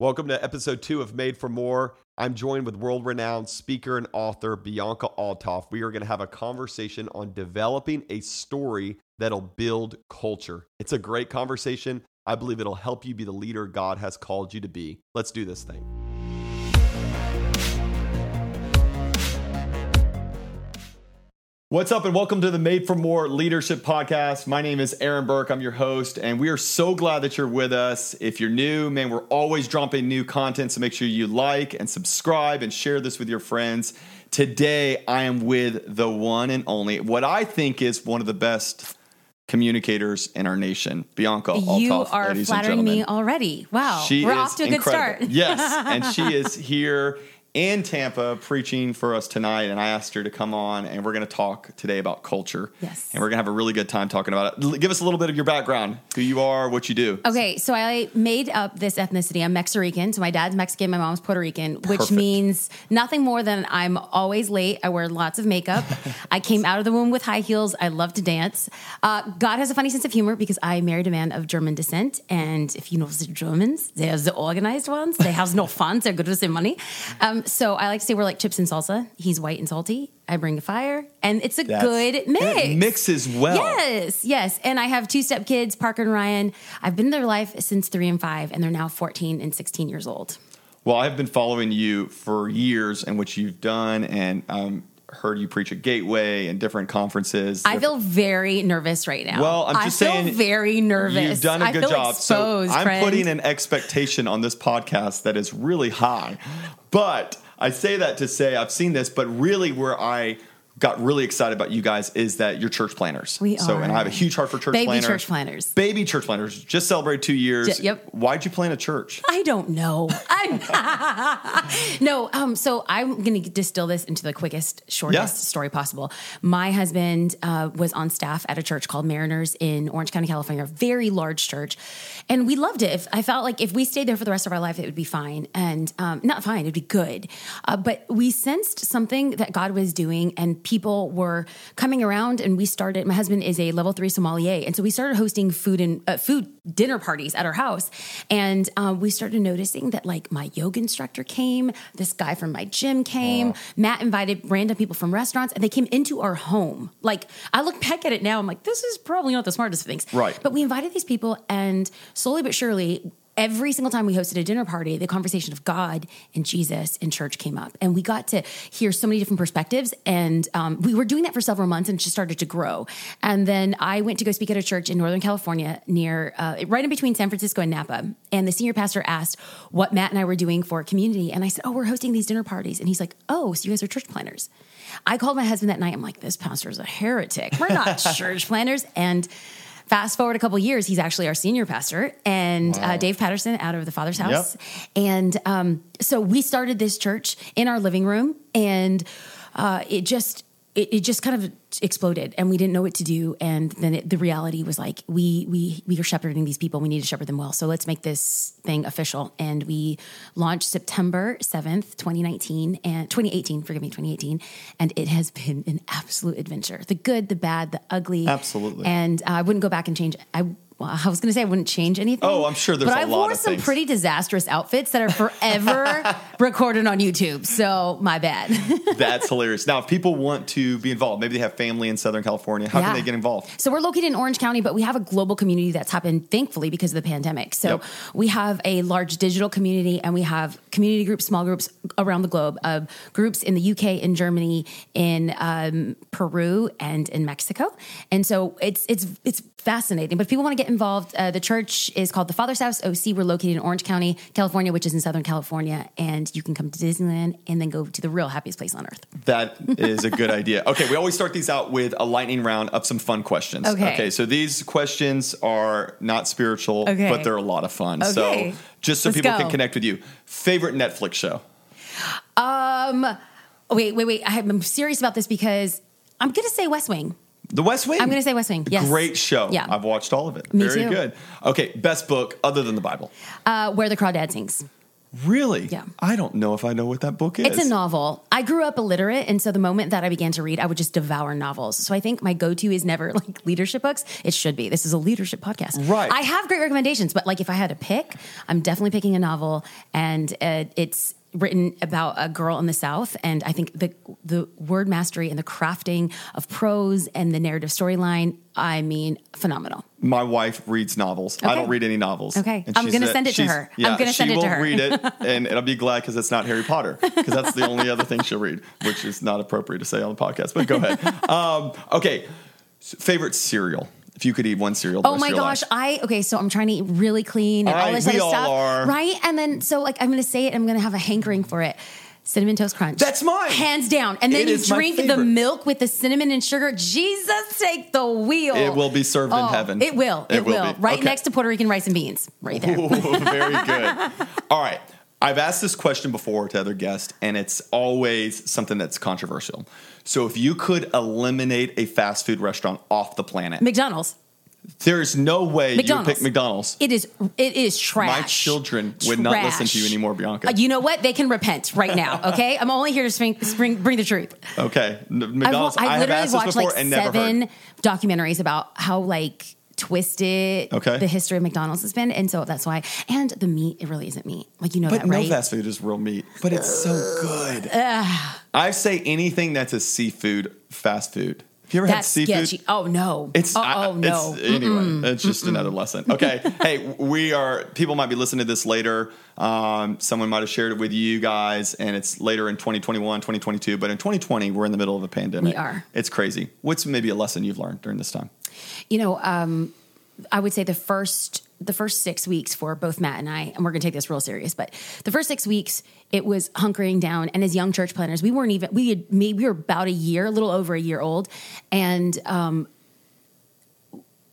Welcome to episode 2 of Made For More. I'm joined with world-renowned speaker and author Bianca Olthoff. We are going to have a conversation on developing a story that'll build culture. It's a great conversation. I believe it'll help you be the leader God has called you to be. Let's do this thing. What's up and welcome to the Made For More Leadership Podcast. My name is Aaron Burke. I'm your host and we are so glad that you're with us. If you're new, man, we're always dropping new content, so make sure you like and subscribe and share this with your friends. Today, I am with the one and only, what I think is one of the best communicators in our nation, Bianca Olthoff. You are flattering me already. Wow, we're off to a good start. Yes, and she is here in Tampa preaching for us tonight, and I asked her to come on, and we're going to talk today about culture. Yes. And we're going to have a really good time talking about it. Give us a little bit of your background, who you are, what you do. Okay, so I made up this ethnicity. I'm Mexican, so my dad's Mexican, my mom's Puerto Rican, which means nothing more than I'm always late. I wear lots of makeup. I came out of the womb with high heels. I love to dance. God has a funny sense of humor because I married a man of German descent, and if you know the Germans, they're the organized ones. They have no funds. They're good with their money. So I like to say we're like chips and salsa. He's white and salty. I bring the fire. And it's a good mix. It mixes well. Yes, yes. And I have two stepkids, Parker and Ryan. I've been in their life since 3 and 5, and they're now 14 and 16 years old. Well, I've been following you for years and what you've done, and heard you preach at Gateway and different conferences. I feel very nervous right now. Well, I'm just saying. I feel very nervous. You've done a good job. So I'm putting an expectation on this podcast that is really high. But I say that to say I've seen this, but really where I got really excited about you guys is that you're church planners. We are. And I have a huge heart for church planners. Baby church planners. Baby church planners. Just celebrated 2 years. Yep. Why'd you plan a church? I don't know. So I'm going to distill this into the quickest, shortest story possible. My husband was on staff at a church called Mariners in Orange County, California, a very large church. And we loved it. I felt like if we stayed there for the rest of our life, it would be fine. And not fine, it'd be good. But we sensed something that God was doing, and people were coming around, and we started. My husband is a level 3 sommelier, and so we started hosting food dinner parties at our house. And we started noticing that, like, my yoga instructor came, this guy from my gym came, Matt invited random people from restaurants, and they came into our home. Like, I look back at it now, I'm like, this is probably not the smartest things, right? But we invited these people, and slowly but surely, every single time we hosted a dinner party, the conversation of God and Jesus and church came up, and we got to hear so many different perspectives. And we were doing that for several months, and it just started to grow. And then I went to go speak at a church in Northern California, near right in between San Francisco and Napa. And the senior pastor asked what Matt and I were doing for a community, and I said, "Oh, we're hosting these dinner parties." And he's like, "Oh, so you guys are church planners?" I called my husband that night. I'm like, "This pastor is a heretic. We're not church planners." And fast forward a couple years, he's actually our senior pastor, and Dave Patterson out of the Father's House. Yep. And so we started this church in our living room, and it just kind of exploded, and we didn't know what to do. And then the reality was, like, we are shepherding these people. We need to shepherd them well. So let's make this thing official. And we launched September 7th, 2018. And it has been an absolute adventure. The good, the bad, the ugly. Absolutely. And I wouldn't go back and change it. I was going to say I wouldn't change anything. Oh, I'm sure there's a lot of things. But I wore some pretty disastrous outfits that are forever recorded on YouTube. So my bad. That's hilarious. Now, if people want to be involved, maybe they have family in Southern California, how can they get involved? So we're located in Orange County, but we have a global community that's happened, thankfully, because of the pandemic. So we have a large digital community, and we have community groups, small groups around the globe, groups in the UK, in Germany, in Peru, and in Mexico. And so it's fascinating. But if people want to get involved, the church is called the Father's House OC. We're located in Orange County, California, which is in Southern California, and you can come to Disneyland and then go to the real happiest place on earth. That is a good idea. Okay, we always start these out with a lightning round of some fun questions. Okay so these questions are not spiritual, but they're a lot of fun. So just so Let's people go. Can connect with you. Favorite Netflix show? Wait. I'm serious about this because I'm going to say West Wing. The West Wing? I'm going to say West Wing, yes. Great show. Yeah. I've watched all of it. Me too. Very good. Okay, best book other than the Bible? Where the Crawdad Sings. Really? Yeah. I don't know if I know what that book is. It's a novel. I grew up illiterate, and so the moment that I began to read, I would just devour novels. So I think my go-to is never like leadership books. It should be. This is a leadership podcast. Right. I have great recommendations, but like if I had to pick, I'm definitely picking a novel, and it's written about a girl in the South. And I think the word mastery and the crafting of prose and the narrative storyline, I mean, phenomenal. My wife reads novels. Okay. I don't read any novels. Okay. And I'm going to send it to her. Yeah, I'm going to send it to her. She will read it, and I'll be glad because it's not Harry Potter, because that's the only other thing she'll read, which is not appropriate to say on the podcast, but go ahead. Okay. Favorite cereal? If you could eat one cereal, oh my gosh! So I'm trying to eat really clean and all this other stuff, right? And then so like I'm going to say it, I'm going to have a hankering for it. Cinnamon Toast Crunch. That's mine. Hands down. And then you drink the milk with the cinnamon and sugar. Jesus, take the wheel. It will be served in heaven. It will. It will. Right next to Puerto Rican rice and beans. Right there. Ooh, very good. All right. I've asked this question before to other guests, and it's always something that's controversial. So if you could eliminate a fast food restaurant off the planet. McDonald's. There is no way McDonald's. You would pick McDonald's. It is trash. My children would not listen to you anymore, Bianca. You know what? They can repent right now, okay? I'm only here to bring the truth. Okay. McDonald's, I have asked this before and never heard. I literally watched like 7 documentaries about how like twisted the history of McDonald's has been. And so that's why. And the meat, it really isn't meat. Like, you know that, right? But no fast food is real meat. But it's so good. I say anything that's a seafood fast food. Have you ever had seafood? Sketchy. Oh, no. No. It's just another lesson. Okay. Hey, people might be listening to this later. Someone might have shared it with you guys, and it's later in 2021, 2022. But in 2020, we're in the middle of a pandemic. We are. It's crazy. What's maybe a lesson you've learned during this time? You know, I would say the first 6 weeks for both Matt and I, and we're going to take this real serious, but the first 6 weeks, it was hunkering down. And as young church planners, we were about a little over a year old. And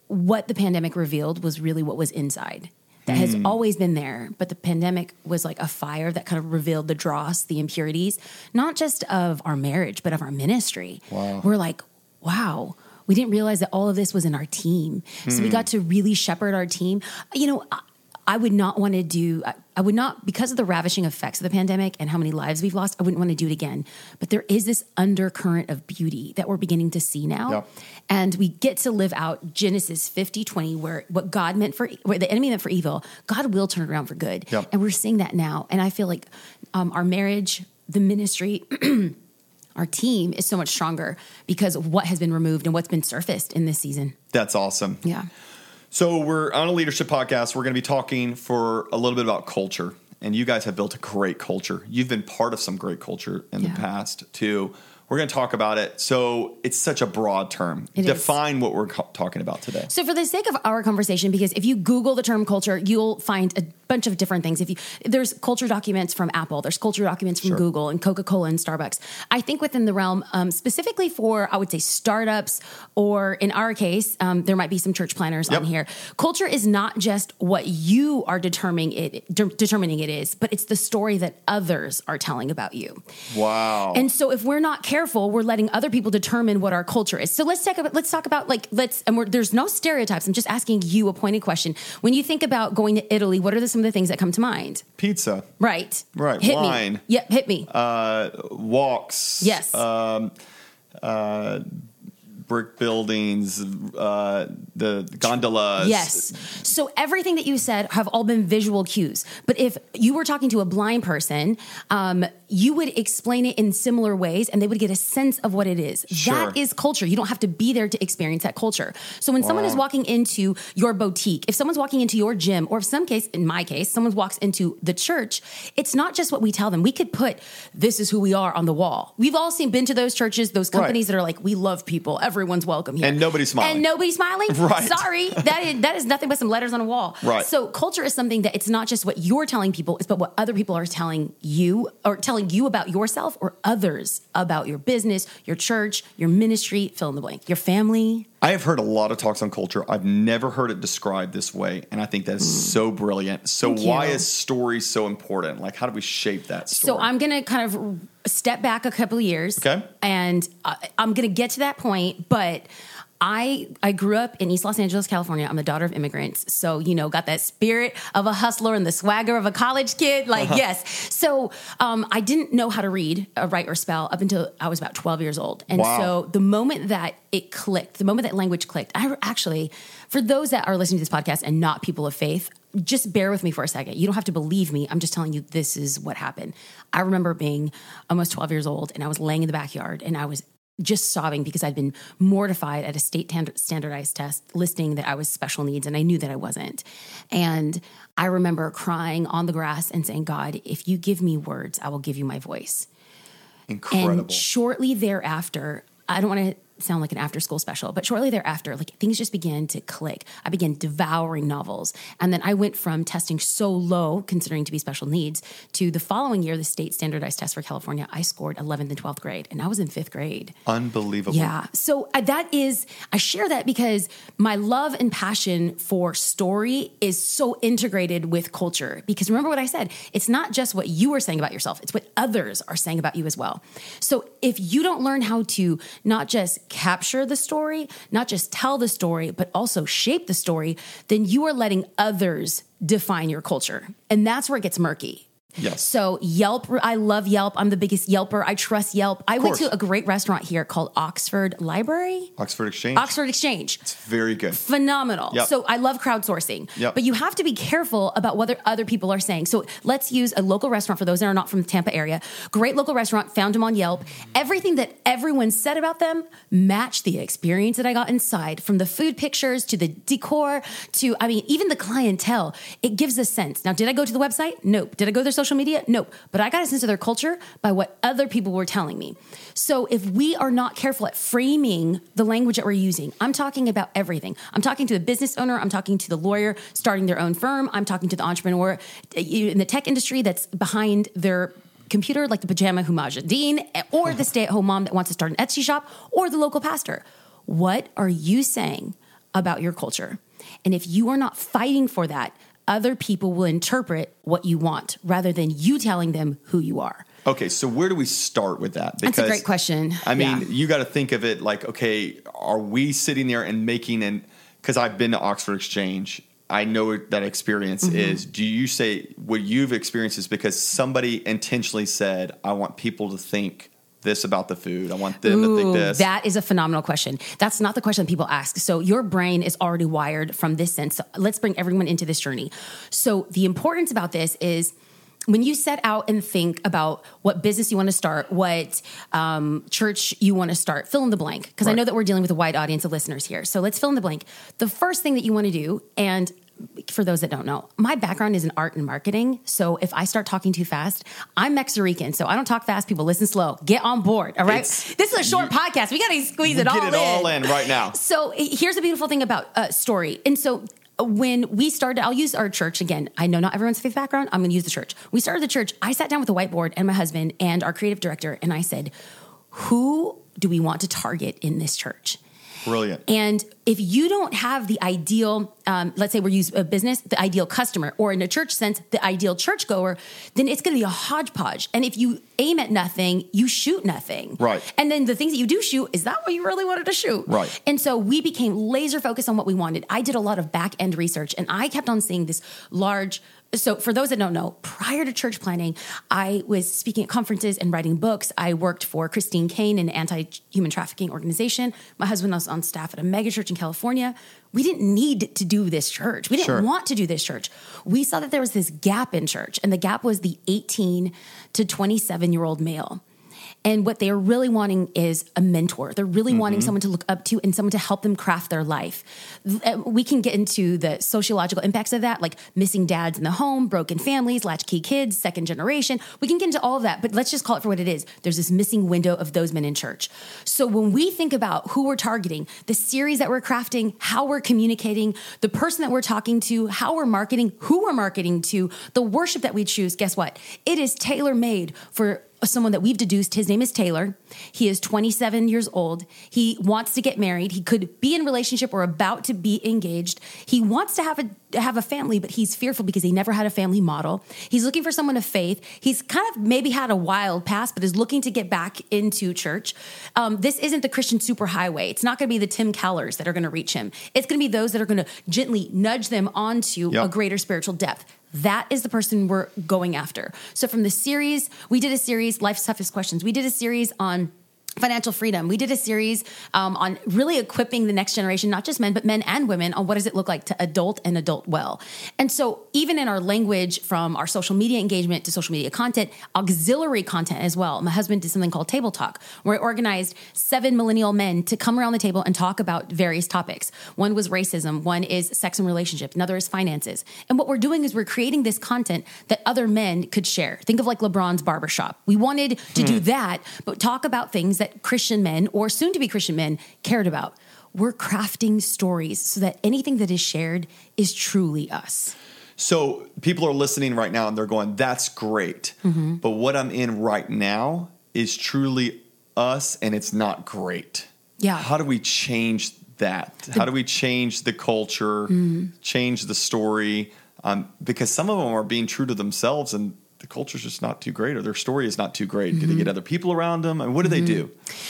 what the pandemic revealed was really what was inside. That has always been there, but the pandemic was like a fire that kind of revealed the dross, the impurities, not just of our marriage, but of our ministry. Wow. We're like, wow. We didn't realize that all of this was in our team. So we got to really shepherd our team. You know, I would not, because of the ravishing effects of the pandemic and how many lives we've lost, I wouldn't want to do it again. But there is this undercurrent of beauty that we're beginning to see now. Yep. And we get to live out Genesis 50:20, where what God meant for, where the enemy meant for evil, God will turn around for good. Yep. And we're seeing that now. And I feel like our marriage, the ministry, our team is so much stronger because of what has been removed and what's been surfaced in this season. That's awesome. Yeah. So we're on a leadership podcast. We're going to be talking for a little bit about culture, and you guys have built a great culture. You've been part of some great culture in the past too. We're going to talk about it. So it's such a broad term. Define what we're talking about today. So for the sake of our conversation, because if you Google the term culture, you'll find a bunch of different things. There's culture documents from Apple, there's culture documents from Google and Coca-Cola and Starbucks. I think within the realm, specifically for, I would say, startups, or in our case, there might be some church planners on here. Culture is not just what you are determining it is, but it's the story that others are telling about you. Wow. And so if we're not careful, we're letting other people determine what our culture is. So there's no stereotypes. I'm just asking you a pointed question. When you think about going to Italy, what are some of the things that come to mind? Pizza. Right. Hit wine. Me. Yep. Hit me. Walks. Yes. Brick buildings, the gondolas. Yes. So everything that you said have all been visual cues. But if you were talking to a blind person, you would explain it in similar ways and they would get a sense of what it is. Sure. That is culture. You don't have to be there to experience that culture. So when someone is walking into your boutique, if someone's walking into your gym, or in my case, someone walks into the church, it's not just what we tell them. We could put, this is who we are, on the wall. We've all been to those churches, those companies that are like, we love people. Everyone's welcome here. And nobody's smiling. Right. Sorry. That is nothing but some letters on a wall. Right. So culture is something that it's not just what you're telling people, it's but what other people are telling you, or telling you about yourself, or others about your business, your church, your ministry, fill in the blank, your family. I have heard a lot of talks on culture. I've never heard it described this way, and I think that is so brilliant. So why is story so important? Like, how do we shape that story? So I'm going to kind of step back a couple of years, and I'm going to get to that point, but I grew up in East Los Angeles, California. I'm the daughter of immigrants. So, you know, got that spirit of a hustler and the swagger of a college kid. Like, yes. So I didn't know how to read, write, or spell up until I was about 12 years old. And so the moment that it clicked, the moment that language clicked, I actually, for those that are listening to this podcast and not people of faith, just bear with me for a second. You don't have to believe me. I'm just telling you, this is what happened. I remember being almost 12 years old and I was laying in the backyard and I was just sobbing because I'd been mortified at a state standardized test listing that I was special needs, and I knew that I wasn't. And I remember crying on the grass and saying, God, if you give me words, I will give you my voice. Incredible. And shortly thereafter, I don't want to sound like an after-school special, but shortly thereafter, like things just began to click. I began devouring novels. And then I went from testing so low, considering to be special needs, to the following year, the state standardized test for California, I scored 11th and 12th grade, and I was in 5th grade. Unbelievable. Yeah. So that is, I share that because my love and passion for story is so integrated with culture. Because remember what I said, it's not just what you are saying about yourself, it's what others are saying about you as well. So if you don't learn how to not just capture the story, not just tell the story, but also shape the story, then you are letting others define your culture. And that's where it gets murky. Yes. So Yelp, I love Yelp. I'm the biggest Yelper. I trust Yelp. I went to a great restaurant here called Oxford Exchange. It's very good. Phenomenal. Yep. So I love crowdsourcing. Yep. But you have to be careful about what other people are saying. So let's use a local restaurant for those that are not from the Tampa area. Great local restaurant. Found them on Yelp. Everything that everyone said about them matched the experience that I got inside, from the food pictures to the decor to, I mean, even the clientele. It gives a sense. Now, did I go to the website? Nope. Did I go to their social media? Nope. But I got a sense of their culture by what other people were telling me. So if we are not careful at framing the language that we're using, I'm talking about everything. I'm talking to the business owner. I'm talking to the lawyer starting their own firm. I'm talking to the entrepreneur in the tech industry that's behind their computer, like the pajama humajadeen, or the stay-at-home mom that wants to start an Etsy shop, or the local pastor. What are you saying about your culture? And if you are not fighting for that, other people will interpret what you want rather than you telling them who you are. Okay, so where do we start with that? Because, that's a great question. I mean, you got to think of it like, okay, are we sitting there and making an – because I've been to Oxford Exchange. I know what that experience is. Do you say what you've experienced is because somebody intentionally said, I want people to think – this about the food. I want them to think this. That is a phenomenal question. That's not the question that people ask. So your brain is already wired from this sense. So let's bring everyone into this journey. So the importance about this is when you set out and think about what business you want to start, what church you want to start, fill in the blank. Because I know that we're dealing with a wide audience of listeners here. So let's fill in the blank. The first thing that you want to do, and for those that don't know, my background is in art and marketing. So if I start talking too fast, I'm Mexican, so I don't talk fast. People listen slow. Get on board. All right. This is a short podcast. We got to squeeze it all in. Get it all in right now. So here's the beautiful thing about story. And so when we started, I'll use our church again. I know not everyone's faith background. I'm going to use the church. We started the church. I sat down with a whiteboard and my husband and our creative director. And I said, who do we want to target in this church? Brilliant. And if you don't have the ideal, let's say we use a business, the ideal customer, or in a church sense, the ideal churchgoer, then it's going to be a hodgepodge. And if you aim at nothing, you shoot nothing. Right. And then the things that you do shoot, is that what you really wanted to shoot? Right. And so we became laser focused on what we wanted. I did a lot of back end research and I kept on seeing this large. So for those that don't know, prior to church planning, I was speaking at conferences and writing books. I worked for Christine Kane, an anti-human trafficking organization. My husband was on staff at a mega church in California. We didn't need to do this church. We didn't want to do this church. We saw that there was this gap in church, and the gap was the 18 to 27-year-old male. And what they are really wanting is a mentor. They're really wanting someone to look up to and someone to help them craft their life. We can get into the sociological impacts of that, like missing dads in the home, broken families, latchkey kids, second generation. We can get into all of that, but let's just call it for what it is. There's this missing window of those men in church. So when we think about who we're targeting, the series that we're crafting, how we're communicating, the person that we're talking to, how we're marketing, who we're marketing to, the worship that we choose, guess what? It is tailor-made for someone that we've deduced. His name is Taylor. He is 27 years old. He wants to get married. He could be in a relationship or about to be engaged. He wants to have a family, but he's fearful because he never had a family model. He's looking for someone of faith. He's kind of maybe had a wild past, but is looking to get back into church. This isn't the Christian superhighway. It's not going to be the Tim Kellers that are going to reach him. It's going to be those that are going to gently nudge them onto a greater spiritual depth. That is the person we're going after. So from the series, we did a series, Life's Toughest Questions. We did a series on financial freedom. We did a series on really equipping the next generation, not just men, but men and women, on what does it look like to adult and adult well. And so even in our language, from our social media engagement to social media content, auxiliary content as well. My husband did something called Table Talk, where I organized 7 millennial men to come around the table and talk about various topics. One was racism. One is sex and relationships. Another is finances. And what we're doing is we're creating this content that other men could share. Think of like LeBron's barbershop. We wanted to do that, but talk about things that Christian men or soon-to-be Christian men cared about. We're crafting stories so that anything that is shared is truly us. So people are listening right now and they're going, that's great. Mm-hmm. But what I'm in right now is truly us, and it's not great. Yeah. How do we change that? How do we change the culture, change the story? Because some of them are being true to themselves, and the culture's just not too great, or their story is not too great. Mm-hmm. Do they get other people around them? And what do they do?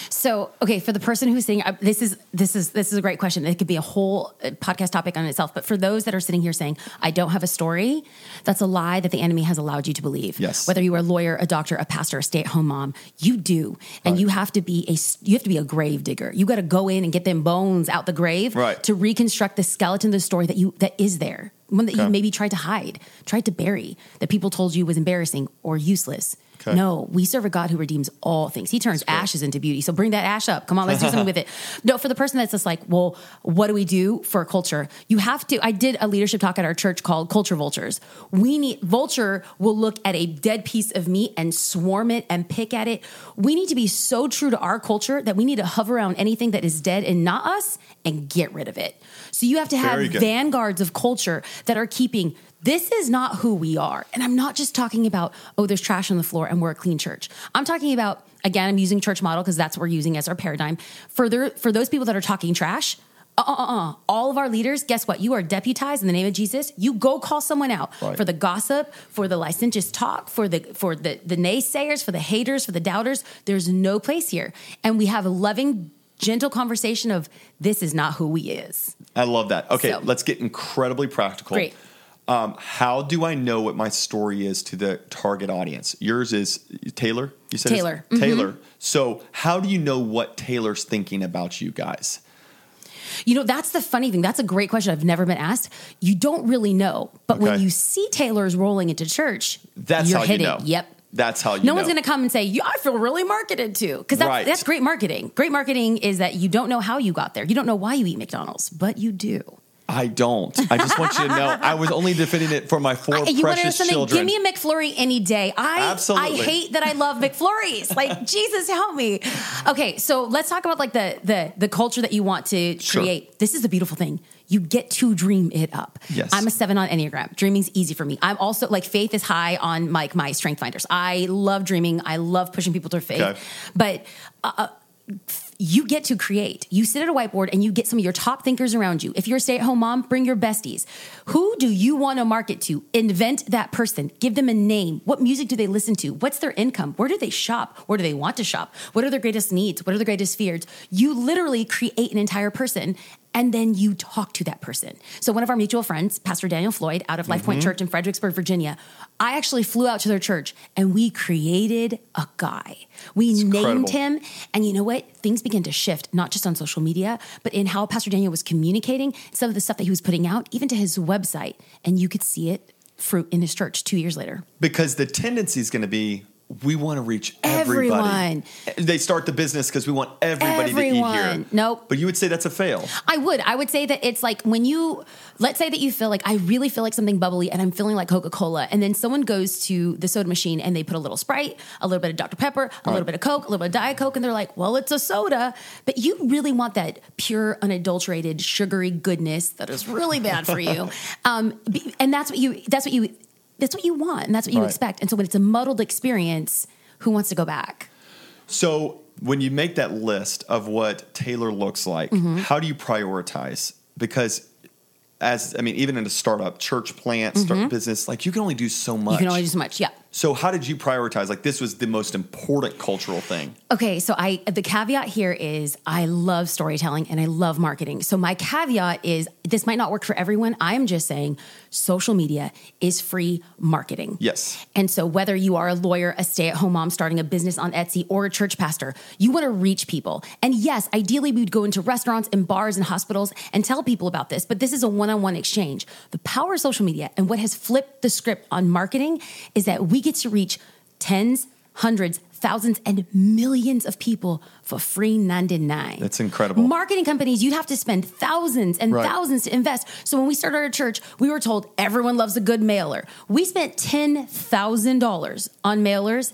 So, okay, for the person who's saying, this is a great question. It could be a whole podcast topic on itself. But for those that are sitting here saying, I don't have a story, that's a lie that the enemy has allowed you to believe. Yes. Whether you are a lawyer, a doctor, a pastor, a stay-at-home mom, you do, and you have to be a grave digger. You got to go in and get them bones out the grave to reconstruct the skeleton of the story that is there. One that you maybe tried to hide, tried to bury, that people told you was embarrassing or useless. Okay. No, we serve a God who redeems all things. He turns ashes into beauty. So bring that ash up. Come on, let's do something with it. No, for the person that's just like, well, what do we do for culture? You have to, I did a leadership talk at our church called Culture Vultures. Vulture will look at a dead piece of meat and swarm it and pick at it. We need to be so true to our culture that we need to hover around anything that is dead and not us and get rid of it. So you have to have vanguards of culture that are keeping, this is not who we are. And I'm not just talking about, there's trash on the floor and we're a clean church. I'm talking about, again, I'm using church model because that's what we're using as our paradigm. For those people that are talking trash, all of our leaders, guess what? You are deputized in the name of Jesus. You go call someone out for the gossip, for the licentious talk, for the naysayers, for the haters, for the doubters. There's no place here. And we have a loving, gentle conversation of, this is not who we is. I love that. Okay, so, let's get incredibly practical. Great. How do I know what my story is to the target audience? Yours is Taylor? You said Taylor. Mm-hmm. Taylor. So how do you know what Taylor's thinking about you guys? You know, that's the funny thing. That's a great question. I've never been asked. You don't really know. But when you see Taylor's rolling into church, that's you're how hitting. You know. Yep. That's how you know. No one's going to come and say, I feel really marketed to. Because that's great marketing. Great marketing is that you don't know how you got there. You don't know why you eat McDonald's, but you do. I don't. I just want you to know I was only defending it for my 4 precious children. Give me a McFlurry any day. Absolutely. I hate that I love McFlurries. Like, Jesus, help me. Okay, so let's talk about like the culture that you want to create. This is the beautiful thing. You get to dream it up. Yes. I'm a 7 on Enneagram. Dreaming's easy for me. I'm also like faith is high on my strength finders. I love dreaming. I love pushing people to faith. Okay. But you get to create. You sit at a whiteboard and you get some of your top thinkers around you. If you're a stay-at-home mom, bring your besties. Who do you want to market to? Invent that person. Give them a name. What music do they listen to? What's their income? Where do they shop? Where do they want to shop? What are their greatest needs? What are their greatest fears? You literally create an entire person, and then you talk to that person. So one of our mutual friends, Pastor Daniel Floyd, out of LifePoint Church in Fredericksburg, Virginia, I actually flew out to their church, and we created a guy. We named him, and you know what? Things began to shift, not just on social media, but in how Pastor Daniel was communicating, some of the stuff that he was putting out, even to his website, and you could see it fruit in his church 2 years later. Because the tendency is going to be, we want to reach everybody. They start the business because we want everyone to eat here. Nope. But you would say that's a fail. I would say that it's like when you, let's say that you feel like, I really feel like something bubbly and I'm feeling like Coca-Cola. And then someone goes to the soda machine and they put a little Sprite, a little bit of Dr. Pepper, a little bit of Coke, a little bit of Diet Coke. And they're like, well, it's a soda. But you really want that pure, unadulterated, sugary goodness that is really bad for you. And that's what you want. And that's what you expect. And so when it's a muddled experience, who wants to go back? So when you make that list of what Taylor looks like, mm-hmm. how do you prioritize? Because even in a startup, church plant, mm-hmm. start business, like you can only do so much. You can only do so much, yeah. So how did you prioritize? Like this was the most important cultural thing. Okay, so the caveat here is I love storytelling and I love marketing. So my caveat is this might not work for everyone. I'm just saying social media is free marketing. Yes. And so whether you are a lawyer, a stay-at-home mom, starting a business on Etsy, or a church pastor, you want to reach people. And yes, ideally we would go into restaurants and bars and hospitals and tell people about this, but this is a one-on-one exchange. The power of social media and what has flipped the script on marketing is that we get to reach tens, hundreds, thousands, and millions of people for free $9.99. That's incredible. Marketing companies, you'd have to spend thousands and thousands to invest. So when we started our church, we were told everyone loves a good mailer. We spent $10,000 on mailers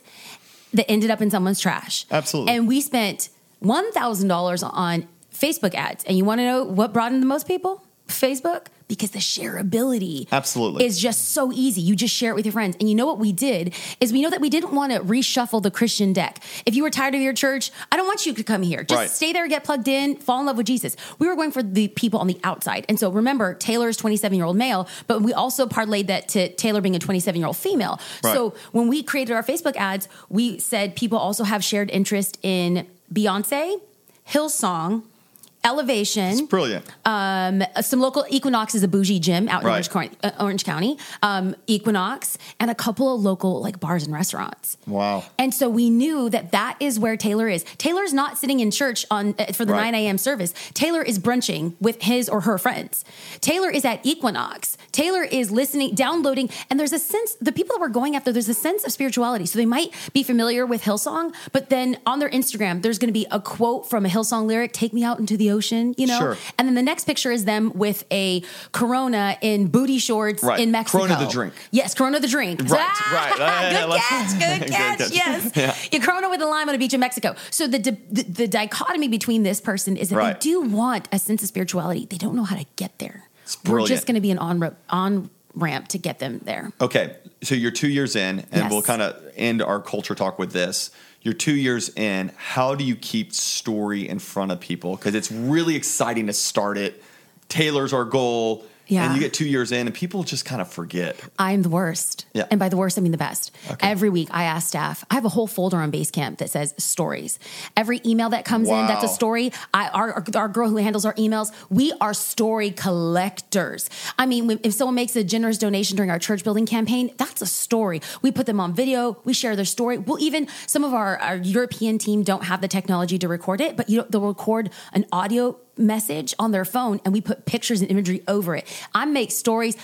that ended up in someone's trash. Absolutely. And we spent $1,000 on Facebook ads. And you want to know what brought in the most people? Facebook, because the shareability absolutely is just so easy. You just share it with your friends. And you know what we did is we know that we didn't want to reshuffle the Christian deck. If you were tired of your church, I don't want you to come here. Just stay there, get plugged in, fall in love with Jesus. We were going for the people on the outside. And so remember, Taylor's 27-year-old male, but we also parlayed that to Taylor being a 27-year-old female. Right. So when we created our Facebook ads, we said people also have shared interest in Beyonce, Hillsong, Elevation. It's brilliant. Some local Equinox is a bougie gym out in Orange County. Equinox and a couple of local like bars and restaurants. Wow. And so we knew that is where Taylor is. Taylor's not sitting in church for the 9 a.m. service. Taylor is brunching with his or her friends. Taylor is at Equinox. Taylor is listening, downloading, and there's a sense, the people that we're going after, there's a sense of spirituality. So they might be familiar with Hillsong, but then on their Instagram, there's going to be a quote from a Hillsong lyric, "Take me out into the ocean," you know? Sure. And then the next picture is them with a Corona in booty shorts in Mexico. Corona the drink. Yes, Corona the drink. Right, Good catch, yes. Yeah. Your Corona with a lime on a beach in Mexico. So the dichotomy between this person is that they do want a sense of spirituality. They don't know how to get there. We're just going to be an on-ramp to get them there. Okay, so you're 2 years in, and we'll kind of end our culture talk with this. You're 2 years in. How do you keep story in front of people? Because it's really exciting to start it. Taylor's our goal. Yeah. And you get 2 years in and people just kind of forget. I'm the worst. Yeah. And by the worst, I mean the best. Okay. Every week I ask staff, I have a whole folder on Basecamp that says stories. Every email that comes in, that's a story. Our girl who handles our emails, we are story collectors. I mean, if someone makes a generous donation during our church building campaign, that's a story. We put them on video. We share their story. Well, even some of our European team don't have the technology to record it, but they'll record an audio message on their phone and we put pictures and imagery over it. I make stories.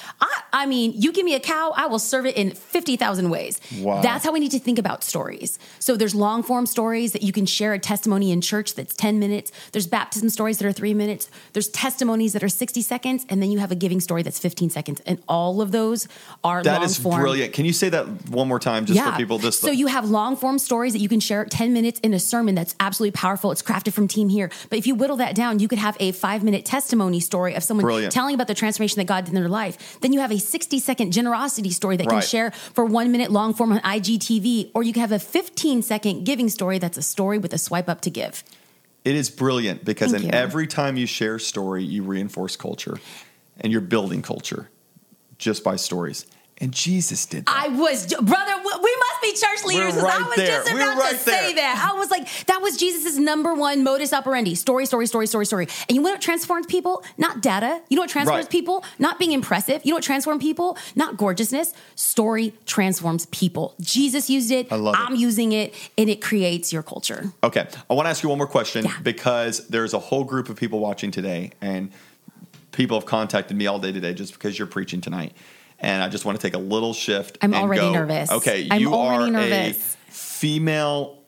I mean, you give me a cow, I will serve it in 50,000 ways. Wow. That's how we need to think about stories. So there's long form stories that you can share a testimony in church that's 10 minutes. There's baptism stories that are 3 minutes. There's testimonies that are 60 seconds. And then you have a giving story that's 15 seconds. And all of those are long form. That is brilliant. Can you say that one more time just for people? Just so you have long form stories that you can share 10 minutes in a sermon that's absolutely powerful. It's crafted from Team Here. But if you whittle that down, you could have a 5-minute testimony story of someone telling about the transformation that God did in their life. Then you have a 60-second generosity story that can share for 1 minute long form on IGTV, or you can have a 15-second giving story that's a story with a swipe up to give. It is brilliant because every time you share story, you reinforce culture and you're building culture just by stories. And Jesus did that. We must be church leaders. I was just about to say that. I was like, that was Jesus's number one modus operandi. Story. And you know what transforms people? Not data. You know what transforms people? Not being impressive. You know what transforms people? Not gorgeousness. Story transforms people. Jesus used it. I'm using it. And it creates your culture. Okay. I want to ask you one more question because there's a whole group of people watching today and people have contacted me all day today just because you're preaching tonight. And I just want to take a little shift. I'm already nervous. Okay, you are nervous. A female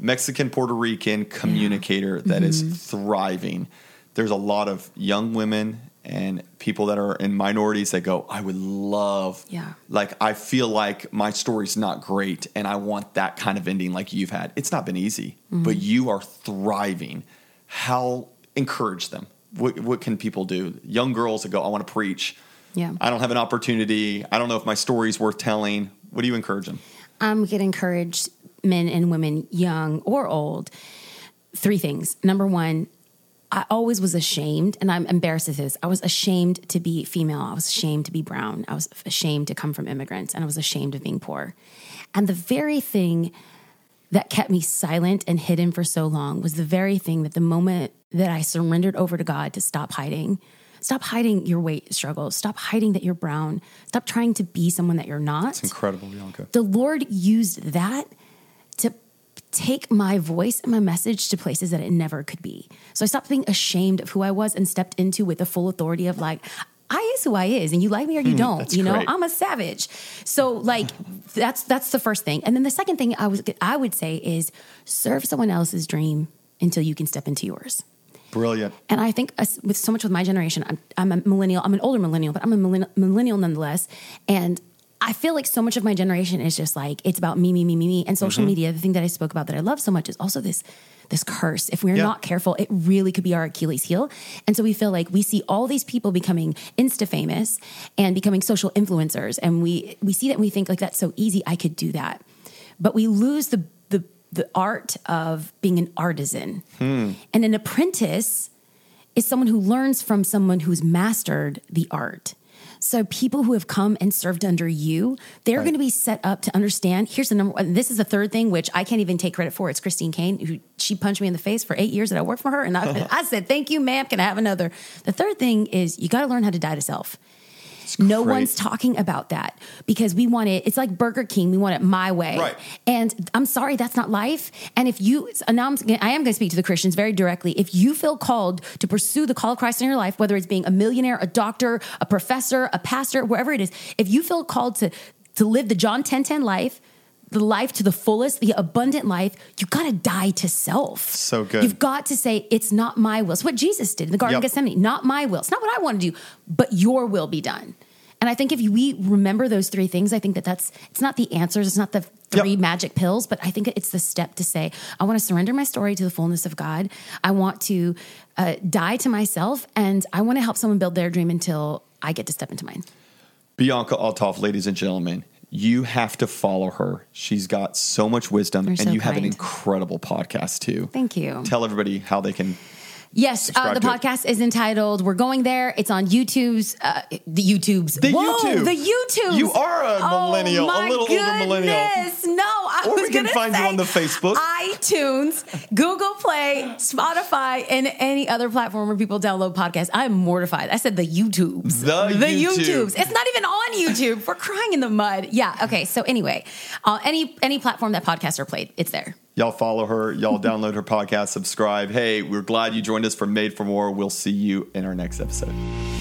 Mexican Puerto Rican communicator that is thriving. There's a lot of young women and people that are in minorities that go, I would love, like, I feel like my story's not great and I want that kind of ending like you've had. It's not been easy, but you are thriving. How encourage them? What can people do? Young girls that go, I want to preach. Yeah, I don't have an opportunity. I don't know if my story's worth telling. What do you encourage them? I would encourage men and women, young or old, three things. Number one, I always was ashamed, and I'm embarrassed at this. I was ashamed to be female. I was ashamed to be brown. I was ashamed to come from immigrants, and I was ashamed of being poor. And the very thing that kept me silent and hidden for so long was the very thing that the moment that I surrendered over to God to stop hiding your weight struggles, stop hiding that you're brown, stop trying to be someone that you're not. It's incredible, Bianca. The Lord used that to take my voice and my message to places that it never could be. So I stopped being ashamed of who I was and stepped into with the full authority of like, I is who I is, and you like me or you don't, you know, great. I'm a savage. So like, that's the first thing. And then the second thing I would say is serve someone else's dream until you can step into yours. Brilliant. And I think with so much with my generation, I'm a millennial, I'm an older millennial, but I'm a millennial nonetheless. And I feel like so much of my generation is just like, it's about me. And social media, the thing that I spoke about that I love so much is also this curse. If we're not careful, it really could be our Achilles heel. And so we feel like we see all these people becoming Insta-famous and becoming social influencers. And we see that and we think like, that's so easy, I could do that. But we lose the art of being an artisan. And an apprentice is someone who learns from someone who's mastered the art. So people who have come and served under you, they're going to be set up to understand. Here's the number one. This is the third thing, which I can't even take credit for. It's Christine Kane, who she punched me in the face for 8 years that I worked for her. And I said, thank you, ma'am. Can I have another? The third thing is you got to learn how to die to self. No one's talking about that because we want it. It's like Burger King. We want it my way. Right. And I'm sorry, that's not life. And if you, and now I am going to speak to the Christians very directly. If you feel called to pursue the call of Christ in your life, whether it's being a millionaire, a doctor, a professor, a pastor, wherever it is, if you feel called to live the John 10:10 life, the life to the fullest, the abundant life, you got to die to self. So good. You've got to say, it's not my will. It's what Jesus did in the Garden of Gethsemane. Not my will. It's not what I want to do, but your will be done. And I think if we remember those three things, I think that's, it's not the answers. It's not the three magic pills, but I think it's the step to say, I want to surrender my story to the fullness of God. I want to die to myself, and I want to help someone build their dream until I get to step into mine. Bianca Olthoff, ladies and gentlemen, you have to follow her. She's got so much wisdom, have an incredible podcast too. Thank you. Tell everybody how they can. Yes, the podcast is entitled "We're Going There." It's on YouTube. You are a millennial, older millennial. We can find you on the Facebook, iTunes, Google Play, Spotify, and any other platform where people download podcasts. I'm mortified. I said the YouTubes, the YouTubes. It's not even on YouTube. We're crying in the mud. Yeah. Okay. So anyway, any platform that podcasts are played, it's there. Y'all follow her. Y'all download her podcast, subscribe. Hey, we're glad you joined us for Made for More. We'll see you in our next episode.